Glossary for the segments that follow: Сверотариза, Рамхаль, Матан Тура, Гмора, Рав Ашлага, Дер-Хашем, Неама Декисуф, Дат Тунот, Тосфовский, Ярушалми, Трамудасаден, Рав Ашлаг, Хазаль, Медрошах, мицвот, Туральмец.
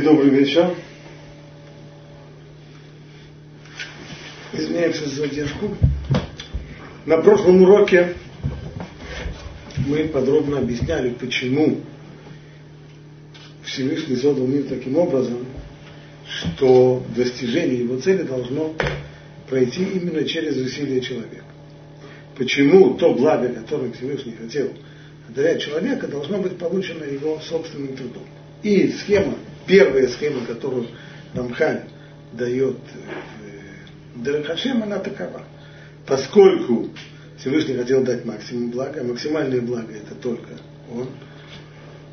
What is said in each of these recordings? Добрый вечер. Извиняемся за задержку. На прошлом уроке мы подробно объясняли, почему Всевышний создал мир таким образом, что достижение его цели должно пройти именно через усилия человека. Почему то благо, которое Всевышний хотел одарять человека, должно быть получено его собственным трудом. И схема, первая схема, которую Рамхаль дает Дер-Хашем, она такова. Поскольку Всевышний хотел дать максимум блага, максимальное благо это только он.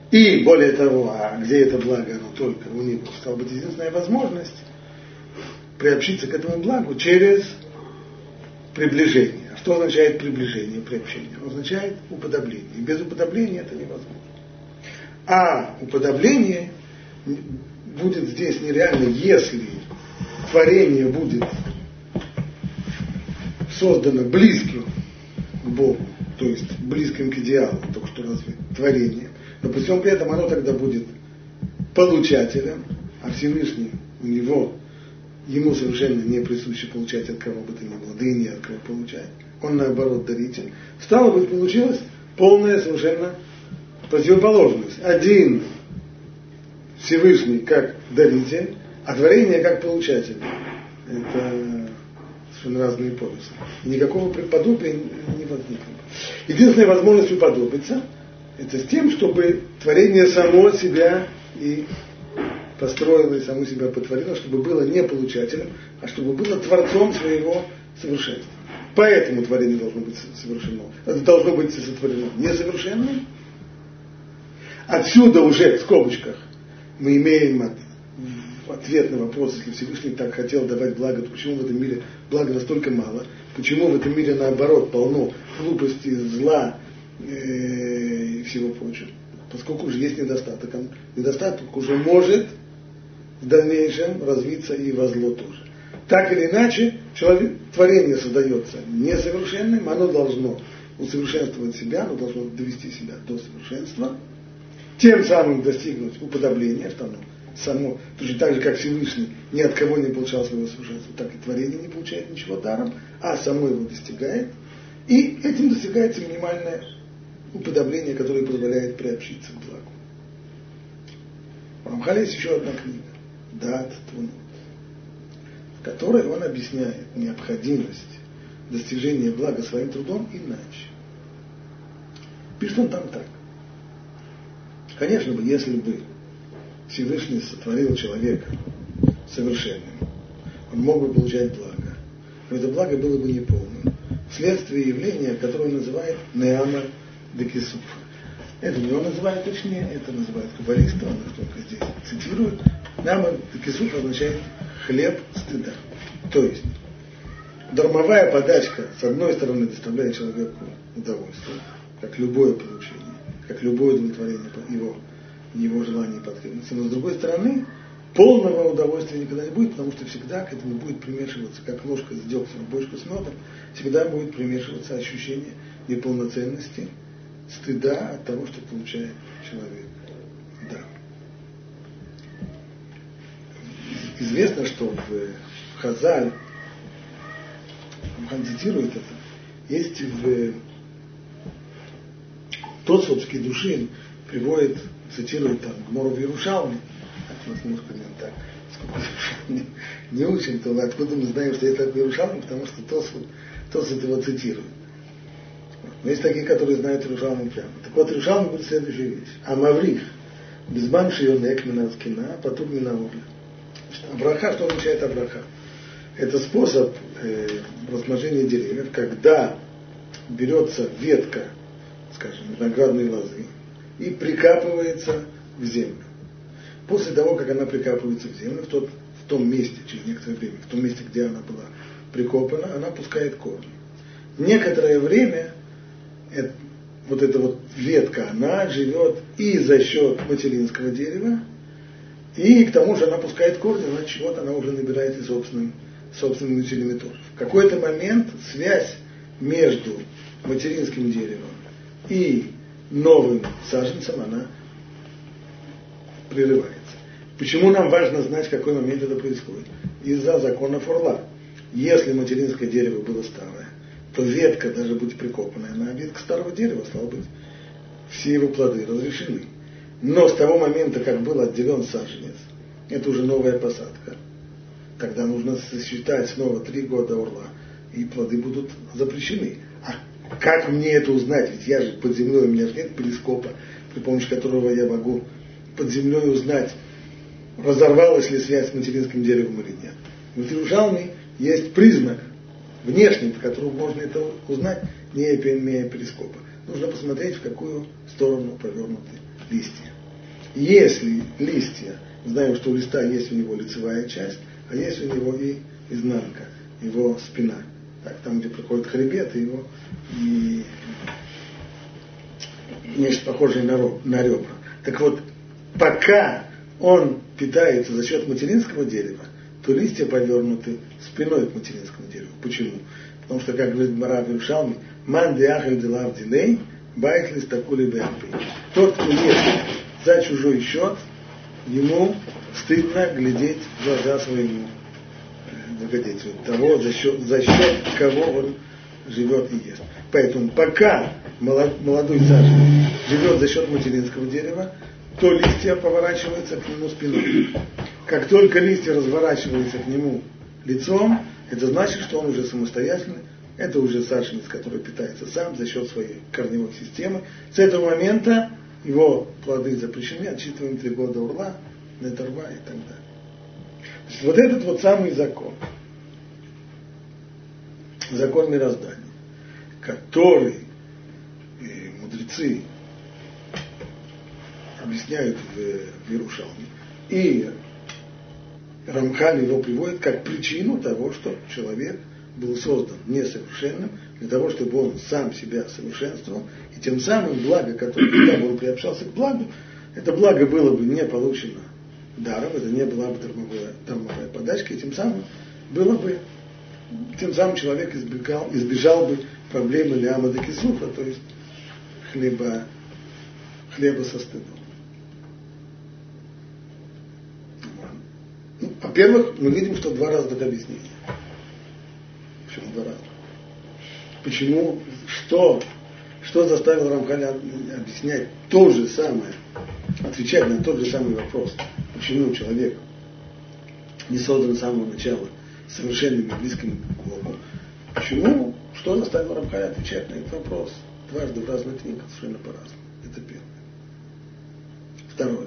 И более того, а где это благо, оно только у него, стала быть единственная возможность приобщиться к этому благу через приближение. А что означает приближение, приобщение? Оно означает уподобление. И без уподобления это невозможно. А уподобление будет здесь нереально, если творение будет создано близким к Богу, то есть близким к идеалу, только что разве творение, но при всем при этом оно тогда будет получателем, а Всевышний у него, ему совершенно не присуще получать от кого бы то ни было, да и не от кого получать. Он наоборот даритель. Стало быть, получилось полное совершенно противоположность. Один Всевышний как даритель, а творение как получатель. Это совершенно разные полюсы. Никакого преподобия не возникло. Единственная возможность уподобиться это с тем, чтобы творение само себя и построило, и само себя потворило, чтобы было не получателем, а чтобы было творцом своего совершенства. Поэтому творение должно быть совершено. Должно быть сотворено несовершенным. Отсюда уже, в скобочках, мы имеем ответ на вопрос, если Всевышний так хотел давать благо, то почему в этом мире блага настолько мало? Почему в этом мире, наоборот, полно глупости, зла и всего прочего? Поскольку уже есть недостаток. Недостаток уже может в дальнейшем развиться и во зло тоже. Так или иначе, творение создается несовершенным, оно должно усовершенствовать себя, оно должно довести себя до совершенства, тем самым достигнуть уподобления, что оно само, точно так же, как Всевышний ни от кого не получал своего совершенства, так и творение не получает ничего даром, а само его достигает. И этим достигается минимальное уподобление, которое позволяет приобщиться к благу. У Рамхаля есть еще одна книга, «Дат Тунот», в которой он объясняет необходимость достижения блага своим трудом иначе. Пишет он там так. Конечно бы, если бы Всевышний сотворил человека совершенным, он мог бы получать благо, но это благо было бы неполным, вследствие явления, которое он называет Неама Декисуф. Это не он называет точнее, это называет каббалисты, он их только здесь цитирует. Неама Декисуф означает «хлеб стыда». То есть, дармовая подачка, с одной стороны, доставляет человеку удовольствие, как любое получение, как любое удовлетворение его желаний и потребностей. Но с другой стороны, полного удовольствия никогда не будет, потому что всегда к этому будет примешиваться, как ложка с дегтем, бочка с медом, всегда будет примешиваться ощущение неполноценности, стыда от того, что получает человек. Да. Известно, что в Хазаль, он цитирует это, есть в Тосфовский душин приводит, цитирует там Гмору в Ярушалми, не учим, то откуда мы знаем, что это Ярушалми, потому что Тосфов его цитирует. Но есть такие, которые знают Ярушалми прямо. Так вот, Ярушалми говорит следующую вещь. Амаврих, безбан шионек минаскина, потом минаурля. Абраха, что означает абраха? Это способ размножения деревьев, когда берется ветка, скажем, виноградной лозы, и прикапывается в землю. После того, как она прикапывается в землю, в том месте, через некоторое время, в том месте, где она была прикопана, она пускает корни. Некоторое время эта ветка, она живет и за счет материнского дерева, и к тому же она пускает корни, она чего-то она уже набирает и собственными усилиями тоже. В какой-то момент связь между материнским деревом и новым саженцем она прерывается. Почему нам важно знать, в какой момент это происходит? Из-за законов Орла. Если материнское дерево было старое, то ветка, даже будь прикопанная, она ветка старого дерева, стало быть, все его плоды разрешены. Но с того момента, как был отделен саженец, это уже новая посадка. Тогда нужно сосчитать снова 3 года орла, и плоды будут запрещены. А как мне это узнать? Ведь я же под землей, у меня же нет перископа, при помощи которого я могу под землей узнать, разорвалась ли связь с материнским деревом или нет. В Ярушалми есть признак внешний, по которому можно это узнать, не имея перископа. Нужно посмотреть, в какую сторону повернуты листья. Если листья, знаем, что у листа есть у него лицевая часть, а есть у него и изнанка, его спина. Так, там, где проходит хребет, его и нечто похожее на ребра. Так вот, пока он питается за счет материнского дерева, то листья повернуты спиной к материнскому дереву. Почему? Потому что, как говорит Гмора в Ярушалми, «Ман деахель делав дилей, байт листакули беапи». Тот, кто ест за чужой счет, ему стыдно глядеть в глаза своему благодетелю, того, за счет кого он живет и ест. Поэтому пока молодой саженец живет за счет материнского дерева, то листья поворачиваются к нему спиной. Как только листья разворачиваются к нему лицом, это значит, что он уже самостоятельный, это уже саженец, который питается сам за счет своей корневой системы. С этого момента его плоды запрещены, отсчитываем 3 года урла, неторва и так далее. То есть вот этот вот самый закон, закон мироздания, который мудрецы объясняют в Ярушалми, и Рамхаль его приводит как причину того, что человек был создан несовершенным, для того, чтобы он сам себя совершенствовал, и тем самым благо, которое, когда бы он приобщался к благу, это благо было бы не получено даром, это не была бы дармовая подачка, и тем самым было бы, тем самым человек избежал бы проблемы Неама Декисуфа, то есть хлеба со стыдом. Ну, во-первых, мы видим, что 2 раза это объяснение. Почему 2 раза? Почему, что заставило Рамхаля объяснять то же самое, отвечать на тот же самый вопрос, почему человек не создан с самого начала совершенным и близким к Богу? Почему, что заставило Рамхаля отвечать на этот вопрос? 2 раза в разных книгах, совершенно по-разному. Это первое. Второй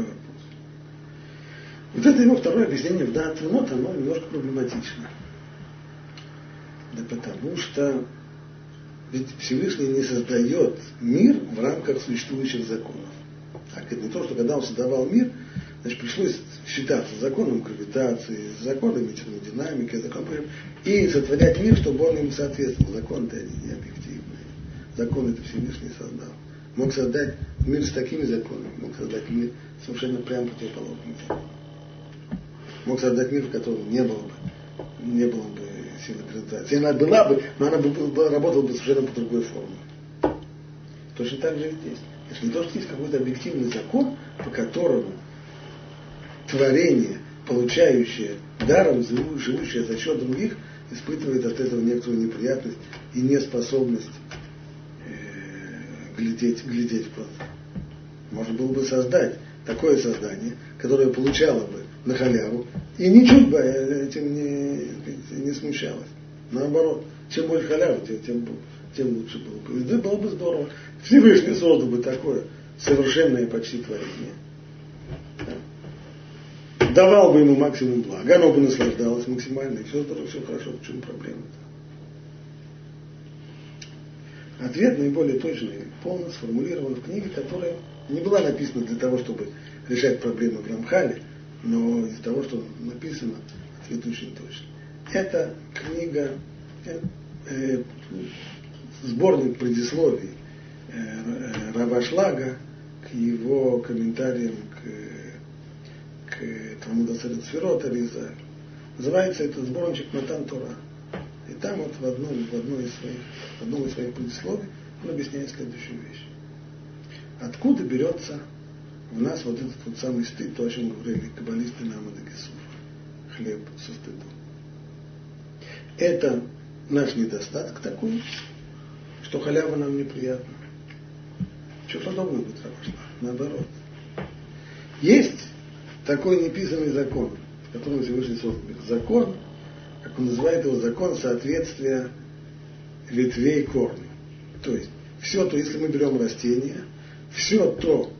вопрос. Вот это его второе объяснение в Дат Тунот, оно немножко проблематично. Да потому что ведь Всевышний не создает мир в рамках существующих законов. Так, это не то, что когда он создавал мир, значит, пришлось считаться законом гравитации, законами термодинамики, законами, и сотворять мир, чтобы он им соответствовал. Законы-то они не объективные. Законы это Всевышний создал. Мог создать мир с такими законами, мог создать мир совершенно прямо противоположными законами. Мог создать мир, в котором не было бы силы гравитации. Она была бы, но она бы работала бы совершенно по другой форме. Точно так же и здесь. Это не то, что есть какой-то объективный закон, по которому творение, получающее даром, живущее за счет других, испытывает от этого некоторую неприятность и неспособность глядеть в глаза. Можно было бы создать такое создание, которое получало бы на халяву, и ничуть бы этим не смущалось. Наоборот, чем больше халявы, тем лучше было бы. Да, было бы здорово. Всевышний создал бы такое совершенное почти творение. Да. Давал бы ему максимум блага, оно бы наслаждалось максимально, и все здорово, все хорошо, в чем проблема-то? Ответ наиболее точный и полно сформулирован в книге, которая не была написана для того, чтобы решать проблемы в Рамхале, но из того, что написано, ответ очень точный. Это книга, сборник предисловий Рава Ашлага к его комментариям к Трамудасаден Сверотариза. Называется этот сборничек «Матан Тура». И там вот в одном из своих предисловий он объясняет следующую вещь. Откуда берется У нас вот этот вот самый стыд, то, о чем говорили каббалисты Неама Декисуф. Хлеб со стыдом. Это наш недостаток такой, что халява нам неприятна. Что подобного будет Рав Ашлага? Наоборот. Есть такой неписанный закон, в котором Всевышний создал закон, как он называет его, закон соответствия ветвей корню. То есть, все то, если мы берем растение, все то,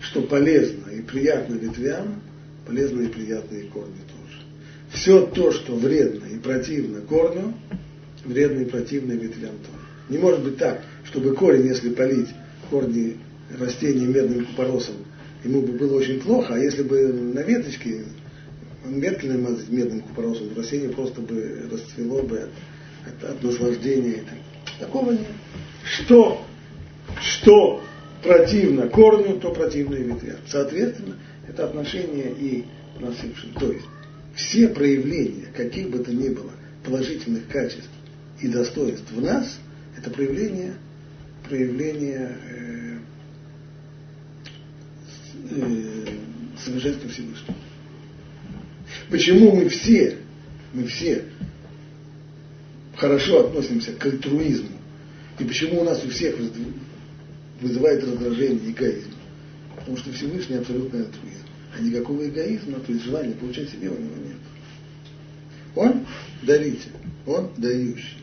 что полезно и приятно ветвям, полезно и приятно и корню тоже. Все то, что вредно и противно корню, вредно и противно ветвям тоже. Не может быть так, чтобы корень, если полить корни растения медным купоросом, ему бы было очень плохо, а если бы на веточке ветки намазать медным купоросом, растение просто бы расцвело бы от наслаждения. Такого нет. Что противно корню, то противно и ветвям. Соответственно, это отношение и насыпшим. То есть все проявления, каких бы то ни было, положительных качеств и достоинств в нас, это проявление совершенства Всевышнего. Почему мы все хорошо относимся к альтруизму? И почему у нас у всех вызывает раздражение эгоизм? Потому что Всевышний абсолютный альтруизм. А никакого эгоизма, то есть желания получать себе, у него нет. Он даритель, он дающий.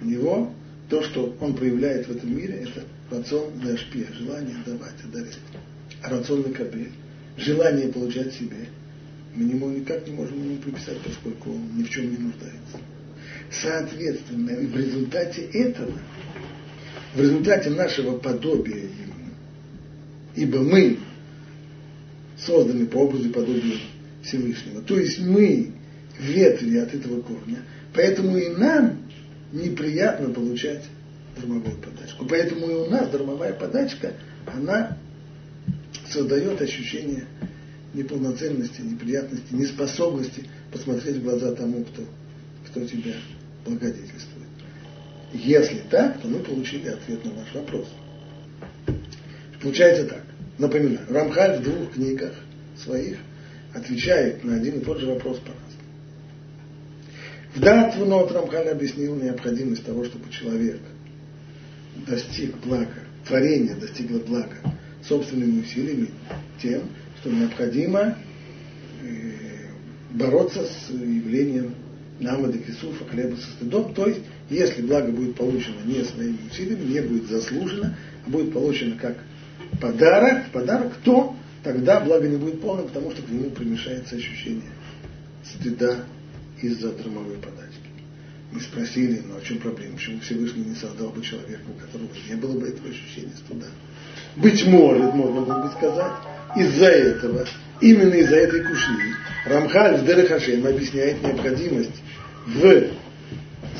У него то, что он проявляет в этом мире, это рацион лешпи, желание давать, одарять. А рацион лекабель, желание получать себе, мы никак не можем ему приписать, поскольку он ни в чем не нуждается. Соответственно, в результате нашего подобия ему, ибо мы созданы по образу и подобию Всевышнего, то есть мы ветви от этого корня, поэтому и нам неприятно получать дармовую подачку. Поэтому и у нас дармовая подачка, она создает ощущение неполноценности, неприятности, неспособности посмотреть в глаза тому, кто тебя благодетельствует. Если так, то мы получили ответ на наш вопрос. Получается так. Напоминаю, Рамхаль в двух книгах своих отвечает на один и тот же вопрос по-разному. В Дат Тунот Рамхаль объяснил необходимость того, чтобы человек достиг блага, творение достигло блага собственными усилиями тем, что необходимо бороться с явлением Неама Декисуфа, хлеба со стыдом. То есть, если благо будет получено не своими усилиями, не будет заслужено, а будет получено как подарок, то тогда благо не будет полным, потому что к нему примешается ощущение стыда из-за дармовой подачки. Мы спросили, ну о чем проблема? Почему Всевышний не создал бы человека, у которого не было бы этого ощущения стыда? Быть может, можно было бы сказать, из-за этого, именно из-за этой кушии, Рамхаль в Дер-Хашем объясняет необходимость в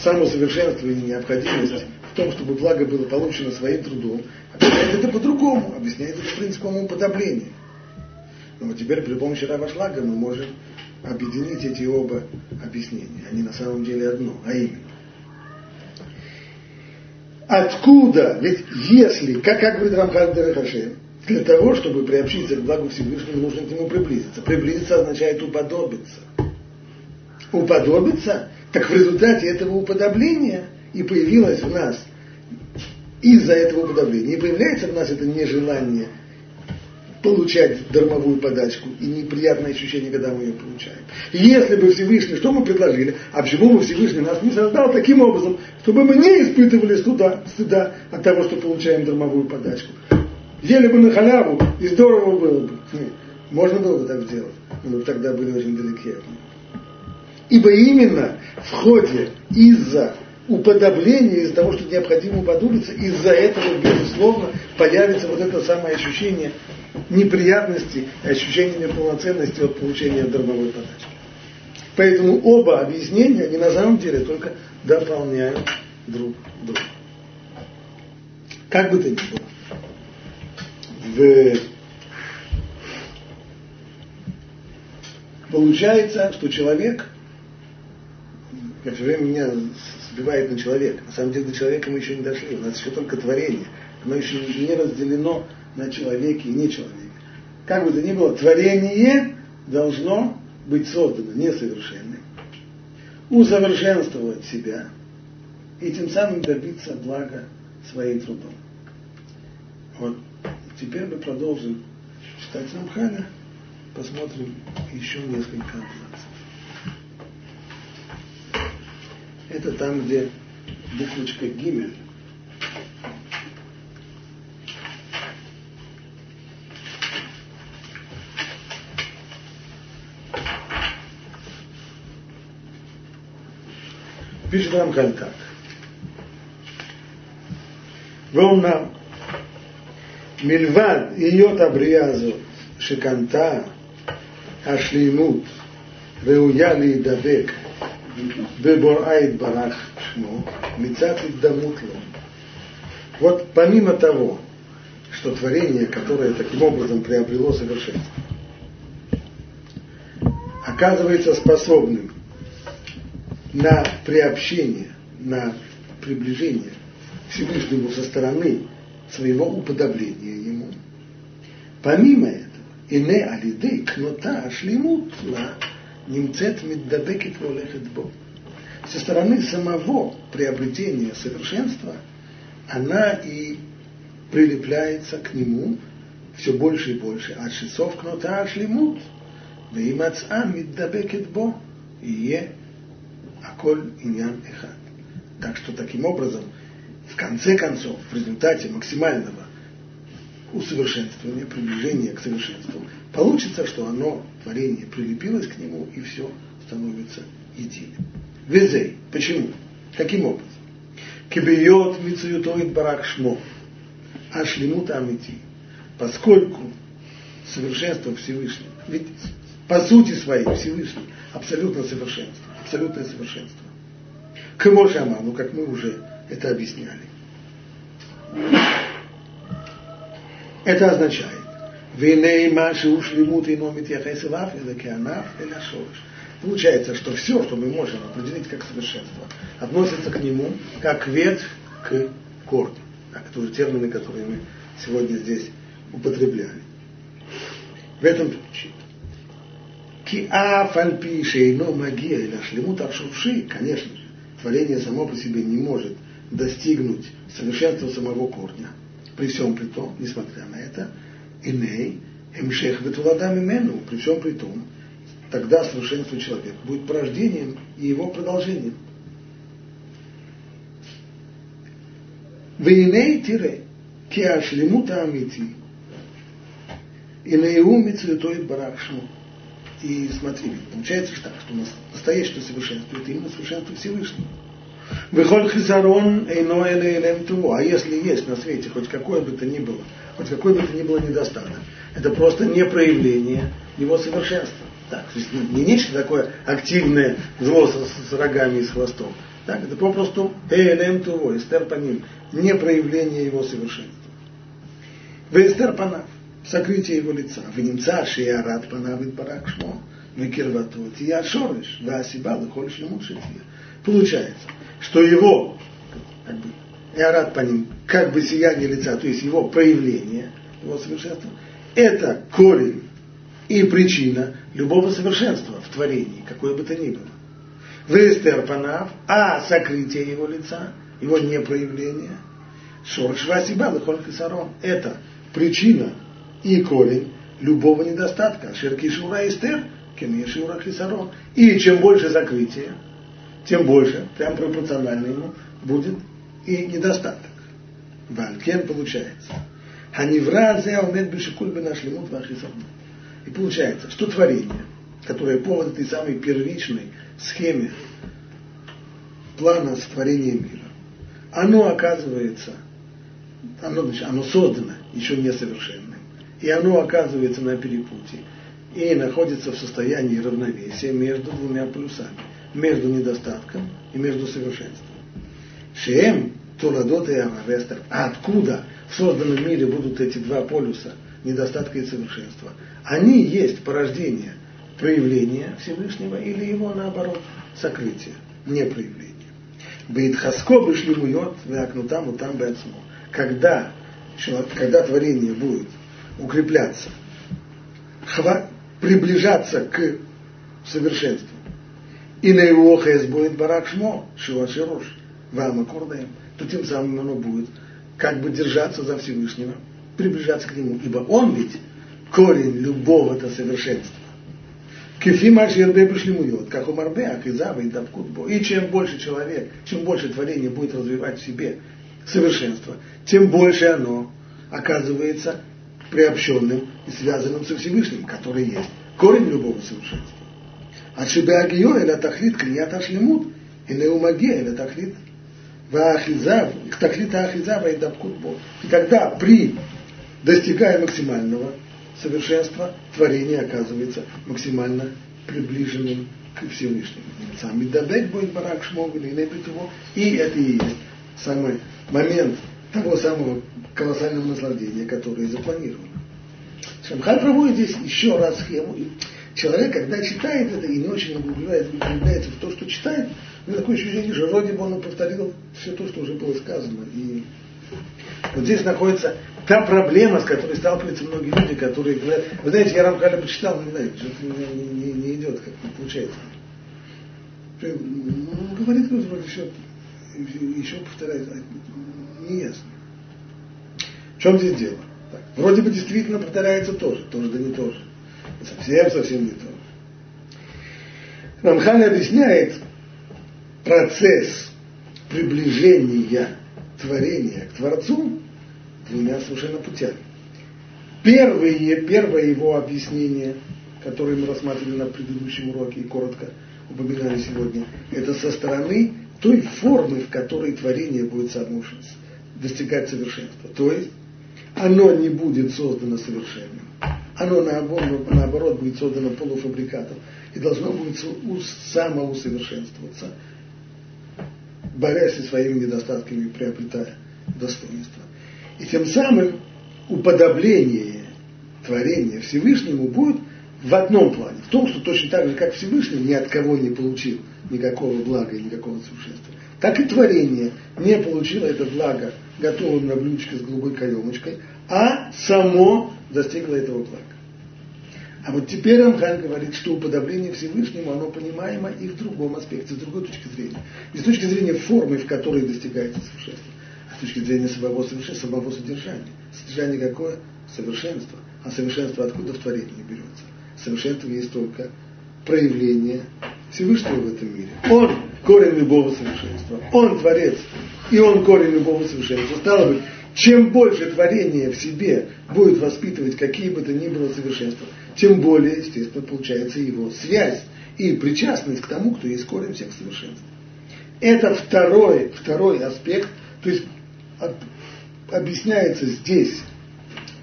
самосовершенствовании, необходимость в том, чтобы благо было получено своим трудом, объясняет это по-другому, объясняет это принципом уподобления. Но теперь при помощи Рава Ашлага мы можем объединить эти оба объяснения. Они на самом деле одно, а именно. Откуда? Ведь если, как говорит Рамхаль в Дер-Хашем, для того, чтобы приобщиться к благу Всевышнему, нужно к нему приблизиться. Приблизиться означает уподобиться. Уподобиться? Так в результате этого уподобления и появилось в нас, из-за этого уподобления, и появляется в нас это нежелание получать дармовую подачку и неприятное ощущение, когда мы ее получаем. Если бы Всевышний, что мы предложили, а почему бы Всевышний нас не создал таким образом, чтобы мы не испытывали стыда от того, что получаем дармовую подачку. Ели бы на халяву, и здорово было бы. Нет, можно было бы так сделать, но тогда были очень далеки от него. Ибо именно в ходе из-за уподобления, из-за того, что необходимо уподобиться, из-за этого, безусловно, появится вот это самое ощущение неприятности, ощущение неполноценности от получения дармовой подачки. Поэтому оба объяснения, они на самом деле только дополняют друг друга. Как бы то ни было. Получается, что человек, как все время меня сбивает на человека, на самом деле до человека мы еще не дошли, у нас еще только творение, оно еще не разделено на человека и не человека. как бы то ни было, творение должно быть создано несовершенным, усовершенствовать себя и тем самым добиться блага своим трудом. Вот теперь мы продолжим читать Рамхаля, посмотрим еще несколько абзацев. Это там, где буквочка Гимель. Пишет Рамхаль так. Волна Мильвад иот обрязу шиканта ашлимут веуяли дадек веборайт барах шмо мицат дамутло. Вот помимо того, что творение, которое таким образом приобрело совершенство, оказывается способным на приобщение, на приближение к Всевышнему со стороны своего уподобления ему. Помимо этого, ине алидей кнота ашлимутла немцет меддабекит волехет бог. Со стороны самого приобретения совершенства она и прилепляется к нему все больше и больше. От шесов кнота ашлимут, да и маца меддабекит бог, и е аколь иньян эхад. Так что таким образом, в конце концов, в результате максимального усовершенствования, приближения к совершенству, получится, что оно, творение, прилепилось к нему, и все становится единым. Везей. Почему? Каким образом? Кибиот мицуютоид барак шмо, ашлимут амити. Поскольку совершенство Всевышнего, ведь по сути своей Всевышний абсолютно совершенство, абсолютное совершенство. Кмошама, ну как мы уже это объясняли. Это означает, получается, что все, что мы можем определить как совершенство, относится к нему как ветвь к корню. Это уже термины, которые мы сегодня здесь употребляли. В этом ключе. Конечно же, творение само по себе не может достигнуть совершенства самого корня. При всем при том, несмотря на это, иней, эмшех ветуладам имену, при всем при том, тогда совершенство человека будет порождением и его продолжением. Вейней тире, киашлимута амити, инеюми цветой барахшму. И смотри, получается так, что у нас настоящее совершенство – это именно совершенство Всевышнего. Выхоль хизарон эйно элейлем туву. А если есть на свете хоть какое бы то ни было, хоть какой бы то ни было недостаток, это просто не проявление его совершенства. Так, то есть не нечто такое активное зло с рогами и с хвостом. Так, это попросту эйлем туву, эстер паним, не проявление его совершенства. Вэстер панав. Сокрытие его лица. Венца шиарат панавит баракшмо, векирвату тия шорыш, васибалы холиш лимушития. Получается, что его иарат по ним, как бы сияние лица, то есть его проявление, его совершенство, это корень и причина любого совершенства в творении, какое бы то ни было. Вестер панав, а сокрытие его лица, его непроявление, шорыш васибалы холих сарон, это причина и корень любого недостатка. Ширки шура эстер, кем ешиурах лисарон. И чем больше закрытия, тем больше, прям пропорционально ему, будет и недостаток. Валькен получается. Ханевразия умет бешикульбы нашли мут вахисарон. И получается, что творение, которое по этой самой первичной схеме плана сотворения мира, оно оказывается, оно создано еще несовершенно. И оно оказывается на перепутье и находится в состоянии равновесия между двумя полюсами, между недостатком и между совершенством. Шеем, Турадот и Ававестер. А откуда в созданном мире будут эти два полюса, недостатка и совершенства? Они есть порождение проявления Всевышнего или его, наоборот, сокрытие, не проявление. Бейтхаско вышли мует, вякнутам, утам, бецмо. Когда творение будет укрепляться приближаться к совершенству. И на его охес будет баракшмо, шиваширош, вама курдаем. То тем самым оно будет как бы держаться за Всевышнего, приближаться к нему. Ибо он ведь корень любого-то совершенства. Кефимаш ербе бешлемуйот, как у Марбеах, и Зава, и Табкутбо. И чем больше человек, чем больше творение будет развивать в себе совершенство, тем больше оно оказывается приобщенным и связанным со Всевышним, который есть корень любого совершенства. От шибеагио или тахлит клият ашлемут, или умаге или тахлит ваахизав, тахлита ахизава и Табкутбо. И тогда при достигая максимального совершенство творение оказывается максимально приближенным к Всевышнему. Сам Медадек будет барак шмог или небит его. И это и есть самый момент того самого колоссального наслаждения, которое запланировано. Рамхаль проводит здесь еще раз схему. И человек, когда читает это и не очень углубляется в то, что читает, у него такое ощущение, что вроде бы он повторил все то, что уже было сказано. И вот здесь находится та проблема, с которой сталкиваются многие люди, которые говорят, вы знаете, я Рамхаля почитал, но не знаю, что-то не идет, как не получается. Ну, говорит, ну, вроде еще повторяет, не ясно. В чем здесь дело? Так, вроде бы действительно повторяется тоже да не тоже. Совсем не то. Рамхаль объясняет процесс приближения творения к Творцу двумя совершенно путями. Первое его объяснение, которое мы рассматривали на предыдущем уроке и коротко упоминали сегодня, это со стороны той формы, в которой творение будет достигать совершенства. То есть оно не будет создано совершенным. Оно наоборот будет создано полуфабрикатом и должно будет самоусовершенствоваться, борясь со своими недостатками и приобретая достоинство. И тем самым уподобление творения Всевышнему будет в одном плане. В том, что точно так же, как Всевышний ни от кого не получил никакого блага и никакого совершенства, так и творение не получило это благо готовым на блюдечке с голубой каемочкой, а само достигло этого блага. А вот теперь Рамхаль говорит, что уподобление Всевышнему, оно понимаемо и в другом аспекте, с другой точки зрения. Не с точки зрения формы, в которой достигается совершенство, с точки зрения самого содержания. Содержание какое? Совершенство. А совершенство откуда в творении берется? Совершенство есть только проявление Всевышнего в этом мире. Он корень любого совершенства. Он творец. И он корень любого совершенства. Стало быть, чем больше творение в себе будет воспитывать какие бы то ни было совершенства, тем более, естественно, получается его связь и причастность к тому, кто есть корень всех совершенств. Это второй аспект, то есть объясняется здесь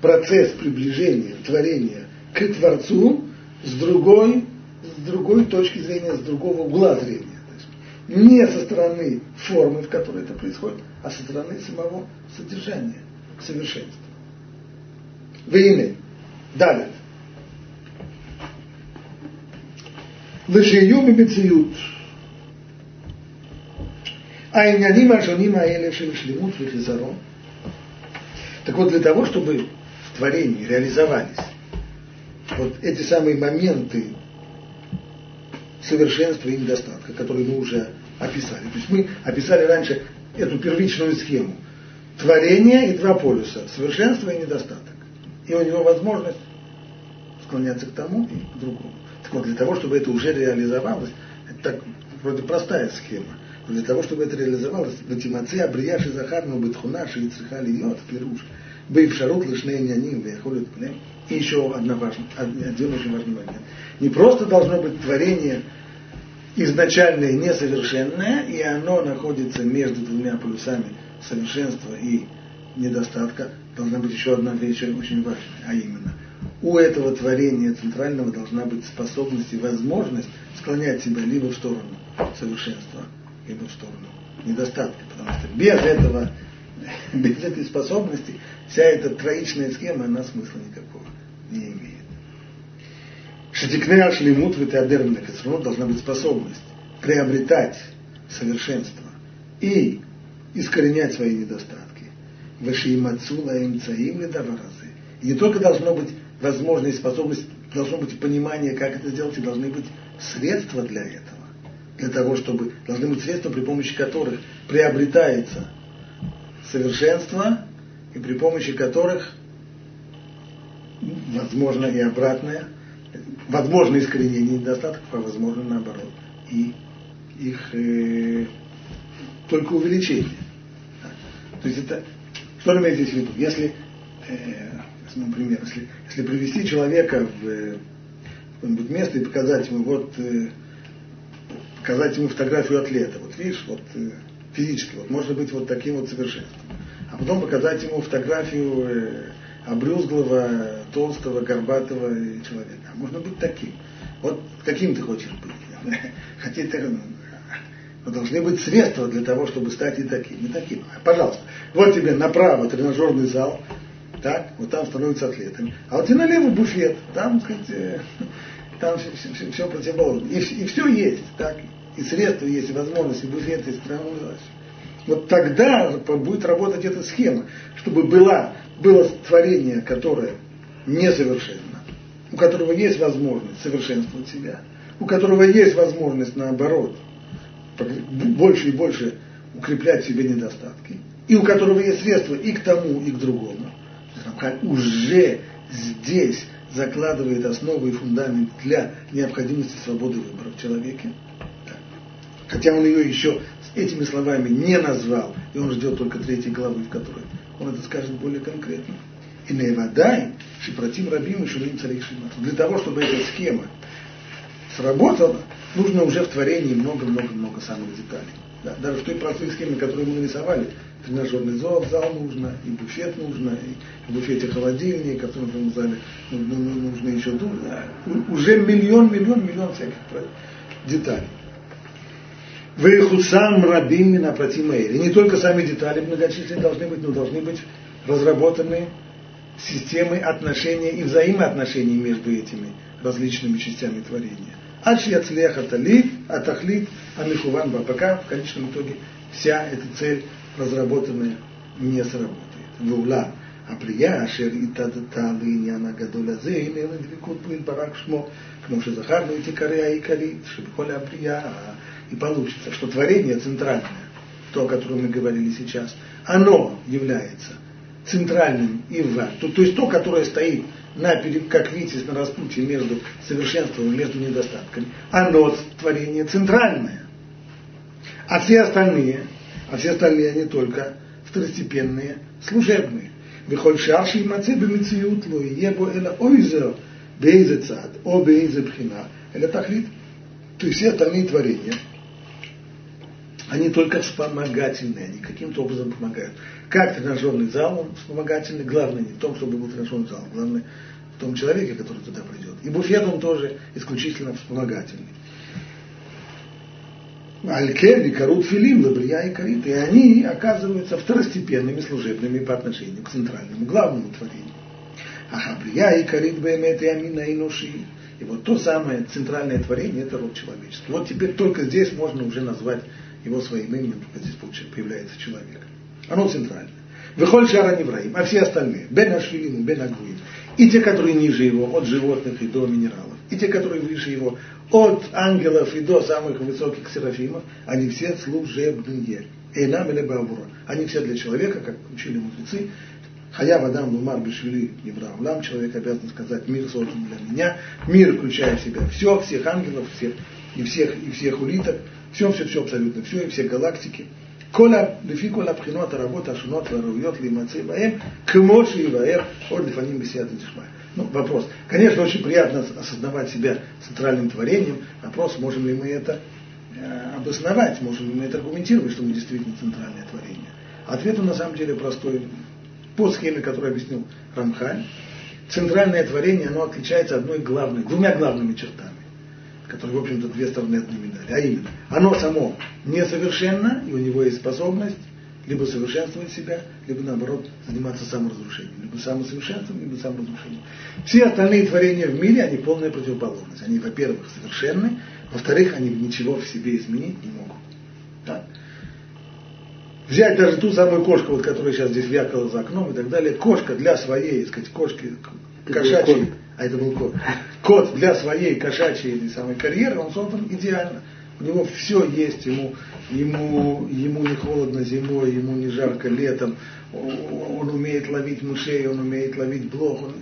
процесс приближения творения к Творцу с другой точки зрения, с другого угла зрения. То есть не со стороны формы, в которой это происходит, а со стороны самого содержания, совершенства. Вейны. Далее. Лышею мебециют. Так вот, для того, чтобы в творении реализовались вот эти самые моменты совершенства и недостатка, которые мы уже описали. То есть мы описали раньше эту первичную схему. Творение и два полюса. Совершенство и недостаток. И у него возможность склоняться к тому и к другому. Так вот, для того, чтобы это уже реализовалось, это так вроде простая схема. Для того, чтобы это реализовалось, батимацы, абрияши, захарну, бетхунаши, и цехали, йод, пируш, бейвшарут, лышнение, ним, вейхолит, плем. И еще один очень важный момент. Не просто должно быть творение изначальное несовершенное, и оно находится между двумя полюсами совершенства и недостатка. Должна быть еще одна вещь, очень важная, а именно, у этого творения центрального должна быть способность и возможность склонять себя либо в сторону совершенства, либо в сторону недостатка, потому что без этой способности вся эта троичная схема, она смысла никакого не имеет. Шедикнеаш лимут в теодермных инструментах должна быть способность приобретать совершенство и искоренять свои недостатки. Вышиимацула им цаим ледоворазы. И не только должно быть возможность, способность, должно быть понимание, как это сделать, и должны быть средства для этого. Для того, чтобы должны быть средства, при помощи которых приобретается совершенство, и при помощи которых возможно и обратное, возможно искоренение недостатков, а возможно наоборот. И их только увеличение. То есть это, что имеется в виду? Если, например, если привести человека в какое-нибудь место и показать ему, показать ему фотографию атлета, физически, можно быть таким совершенством. А потом показать ему фотографию обрюзглого, толстого, горбатого человека. А можно быть таким. Каким ты хочешь быть. Но должны быть средства для того, чтобы стать и таким, и таким. Пожалуйста, тебе направо тренажерный зал, так, там становятся атлетами. А тебе налево буфет, там все противоположно. И все есть, так, и средства есть, и возможности, и буфеты, и страны. Тогда будет работать эта схема, чтобы было творение, которое несовершенно, у которого есть возможность совершенствовать себя, у которого есть возможность, наоборот, больше и больше укреплять в себе недостатки, и у которого есть средства и к тому, и к другому. Рамхаль уже здесь закладывает основу и фундамент для необходимости свободы выбора в человеке. Хотя он ее еще с этими словами не назвал, и он ждет только 3 главы, в которой он это скажет более конкретно. И наивадай, шипротим рабим и шулим царей шимату. Для того, чтобы эта схема сработала, нужно уже в творении много-много-много самых деталей. Да, даже в той простой схеме, которую мы нарисовали, тренажерный зал нужно, и буфет нужно, и в буфете холодильник, в котором в зале нужно еще думать. Уже миллион всяких деталей. Вейхусам рабими на протимейре. Не только сами детали многочисленные должны быть, но должны быть разработаны системы отношений и взаимоотношений между этими различными частями творения. Ачьяцлех аталит, атахлит, амихуван бабака. В конечном итоге вся эта цель разработанная не сработает. Вула априя ашер и тадаталы няна гадулязе и мелодвикут пын барак шмо кноши захарну и тикаря и карит шибхоля априя. И получится, что творение центральное, то, о котором мы говорили сейчас, оно является центральным и важным. То есть то, которое стоит, как видите, на распутье между совершенством и между недостатками, оно творение центральное. А все остальные они только второстепенные, служебные. Вихоль шарши и маце бемициют ло и ебо эла ойзе бейзе цад, о бейзе пхина, эла тахлит. То есть все остальные творения, они только вспомогательные, они каким-то образом помогают. Как тренажерный зал, он вспомогательный, главное не в том, чтобы был тренажерный зал, главное в том человеке, который туда придет. И буфет, он тоже исключительно вспомогательный. Аль-Керви, Карут, Филим, Лабрия и Карит, и они оказываются второстепенными служебными по отношению к центральному, главному творению. Ахабрия и Карит, Бэмет и Амина и Ноши. И то самое центральное творение – это род человеческий. Теперь только здесь можно уже назвать его своим именем, только здесь появляется человек. Оно центральное. Выхоль шара невраим, а все остальные – бен ашвилин, бен агуин. И те, которые ниже его, от животных и до минералов. И те, которые выше его, от ангелов и до самых высоких серафимов, они все служебные. Эйнам эле баабура. Они все для человека, как учили мудрецы. Хаяв адам лумар бешвили невра улам. Человек обязан сказать: мир создан для меня. Мир, включая в себя все, всех ангелов, всех улиток, все, абсолютно все, и все галактики. Коля лификола пхинота работа шунот ларуйот лимацей баэм кмоши и баэр от лифаним бесиат дишма. Вопрос. Конечно, очень приятно осознавать себя центральным творением. Вопрос, можем ли мы это обосновать, можем ли мы это аргументировать, что мы действительно центральное творение. Ответ он на самом деле простой. По схеме, которую объяснил Рамхаль, центральное творение, оно отличается двумя главными чертами, которые, в общем-то, две стороны одной медали. А именно, оно само несовершенно, и у него есть способность либо совершенствовать себя, либо, наоборот, заниматься саморазрушением. Либо самосовершенством, либо саморазрушением. Все остальные творения в мире, они полная противоположность. Они, во-первых, совершенны, во-вторых, они ничего в себе изменить не могут. Так? Взять даже ту самую кошку, которая сейчас здесь вякала за окном и так далее. Кошка для своей, кошки, кошачий, а это был кот, кот для своей кошачьей этой самой карьеры, он создан идеально. У него все есть, ему не холодно зимой, ему не жарко летом, он умеет ловить мышей, он умеет ловить блох, он,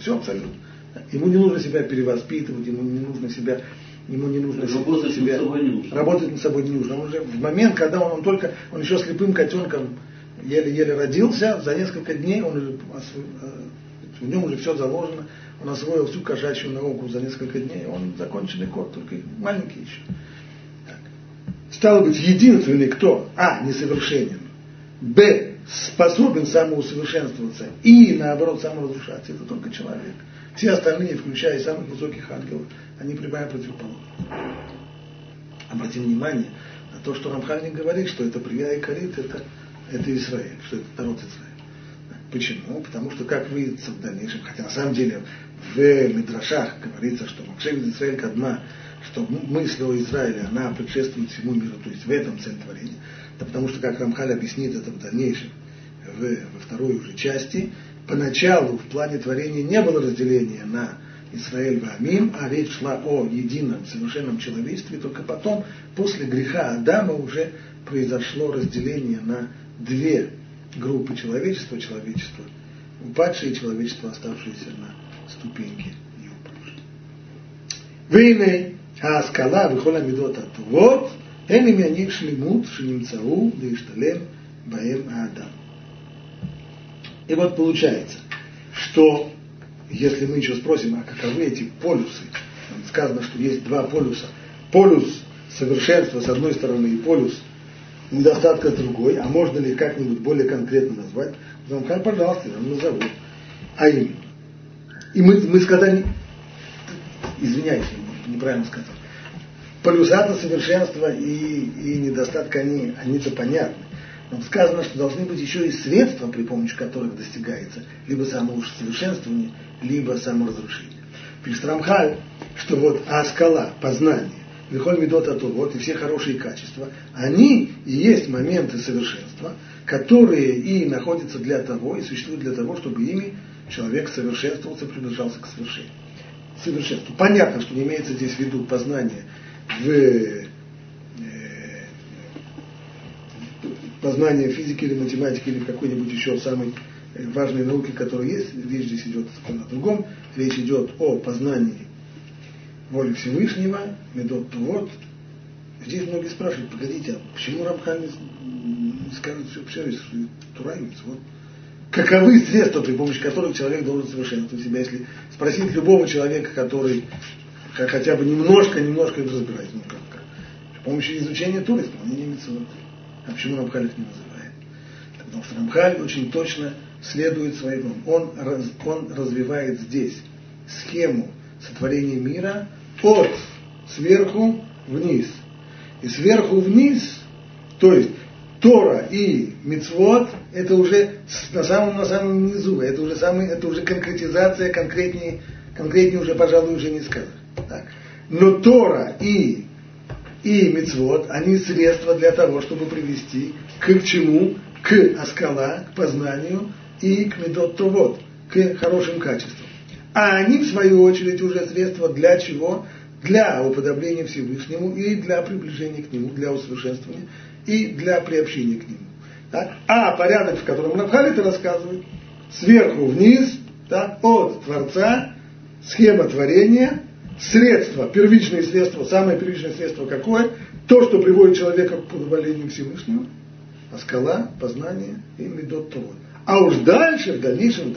все абсолютно. Ему не нужно себя перевоспитывать, работать над собой не нужно. Он уже в момент, когда он еще слепым котенком еле-еле родился, за несколько дней в нем уже все заложено, он освоил всю кошачью науку за несколько дней, он законченный кот, только маленький еще. Так. Стало быть, единственный кто, а, несовершенен, б, способен самоусовершенствоваться и, наоборот, саморазрушаться, это только человек. Все остальные, включая и самых высоких ангелов, они прямая противоположность. Обратим внимание на то, что Рамхаль говорит, что это Брия и Корит, это Израиль, что это народ Израиля. Почему? Потому что, как выяснится в дальнейшем, хотя на самом деле в Медрошах говорится, что Макшевит Израиль кадма, что мысль о Израиле, она предшествует всему миру, то есть в этом цель творения. Да потому что, как Рамхаль объяснит это в дальнейшем, во второй уже части, поначалу в плане творения не было разделения на Исраэль и Амим, а речь шла о едином, совершенном человечестве, только потом, после греха Адама, уже произошло разделение на две группы человечества, человечество упадшее и человечество, оставшееся на ступеньке неупавшего. Вейны, а скала, выхоля медот от вот, эними они шлемут, шнимцау, да и шталем, баем Адам. И вот получается, что если мы еще спросим, а каковы эти полюсы, там сказано, что есть два полюса. Полюс совершенства с одной стороны и полюс недостатка с другой, а можно ли как-нибудь более конкретно назвать? Рамхаль, пожалуйста, я вам назову. А именно. И мы сказали, извиняюсь, неправильно сказал. Полюса-то совершенства и недостатка, они-то понятны. Но сказано, что должны быть еще и средства, при помощи которых достигается либо самоусовершенствование, либо саморазрушение. Пишет Рамхаль, что вот аскала, познание, вихоль медот атовот и все хорошие качества, они и есть моменты совершенства, которые и находятся для того, и существуют для того, чтобы ими человек совершенствовался, приближался к совершению. Совершенству. Понятно, что не имеется здесь в виду познание познание физики или математики или какой-нибудь еще самой важной науки, которая есть, речь здесь идет о другом, речь идет о познании воли Всевышнего, медот тувот. Здесь многие спрашивают, погодите, а почему Рамхаль скажет все, что Туральмец? Вот. Каковы средства, при помощи которых человек должен совершенствовать себя? Если спросить любого человека, который хотя бы немножко разбирается, ну как, при помощи изучения Туры, исполнения мицвот. А почему Рамхаль их не называет? Потому что Рамхаль очень точно следует своему. Он развивает здесь схему сотворения мира от сверху вниз. И сверху вниз, то есть Тора и мицвот, это уже на самом низу, это уже конкретизация, конкретнее уже, пожалуй, уже не сказано. Так. Но Тора и мицвот, они средства для того, чтобы привести к чему? К аскала, к познанию и к медот тувот, к хорошим качествам. А они, в свою очередь, уже средства для чего? Для уподобления Всевышнему и для приближения к Нему, для усовершенствования и для приобщения к Нему. Так? А порядок, в котором Рамхаль это рассказывает, сверху вниз, так, от Творца, схема творения, средства, первичные средства, самое первичное средство какое? То, что приводит человека к уподоблению Всевышнему, аскала, познание и медот тувот. А уж дальше, в дальнейшем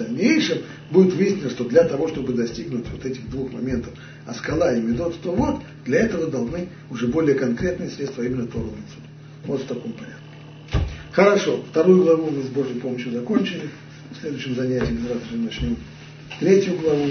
будет выяснено, что для того, чтобы достигнуть вот этих двух моментов, аскала и медот тувот, для этого должны уже более конкретные средства, именно Тору и мицвот. Вот в таком порядке. Хорошо, вторую главу мы с Божьей помощью закончили. В следующем занятии мы начнем третью главу.